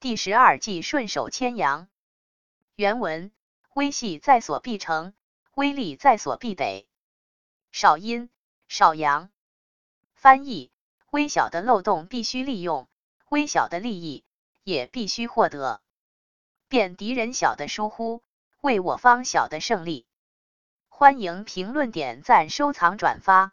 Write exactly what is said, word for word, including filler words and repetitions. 第十二计顺手牵羊。原文：微细在所必成，微利在所必得。少阴，少阳。翻译：微小的漏洞必须利用，微小的利益也必须获得。变敌人小的疏忽，为我方小的胜利。欢迎评论、点赞、收藏、转发。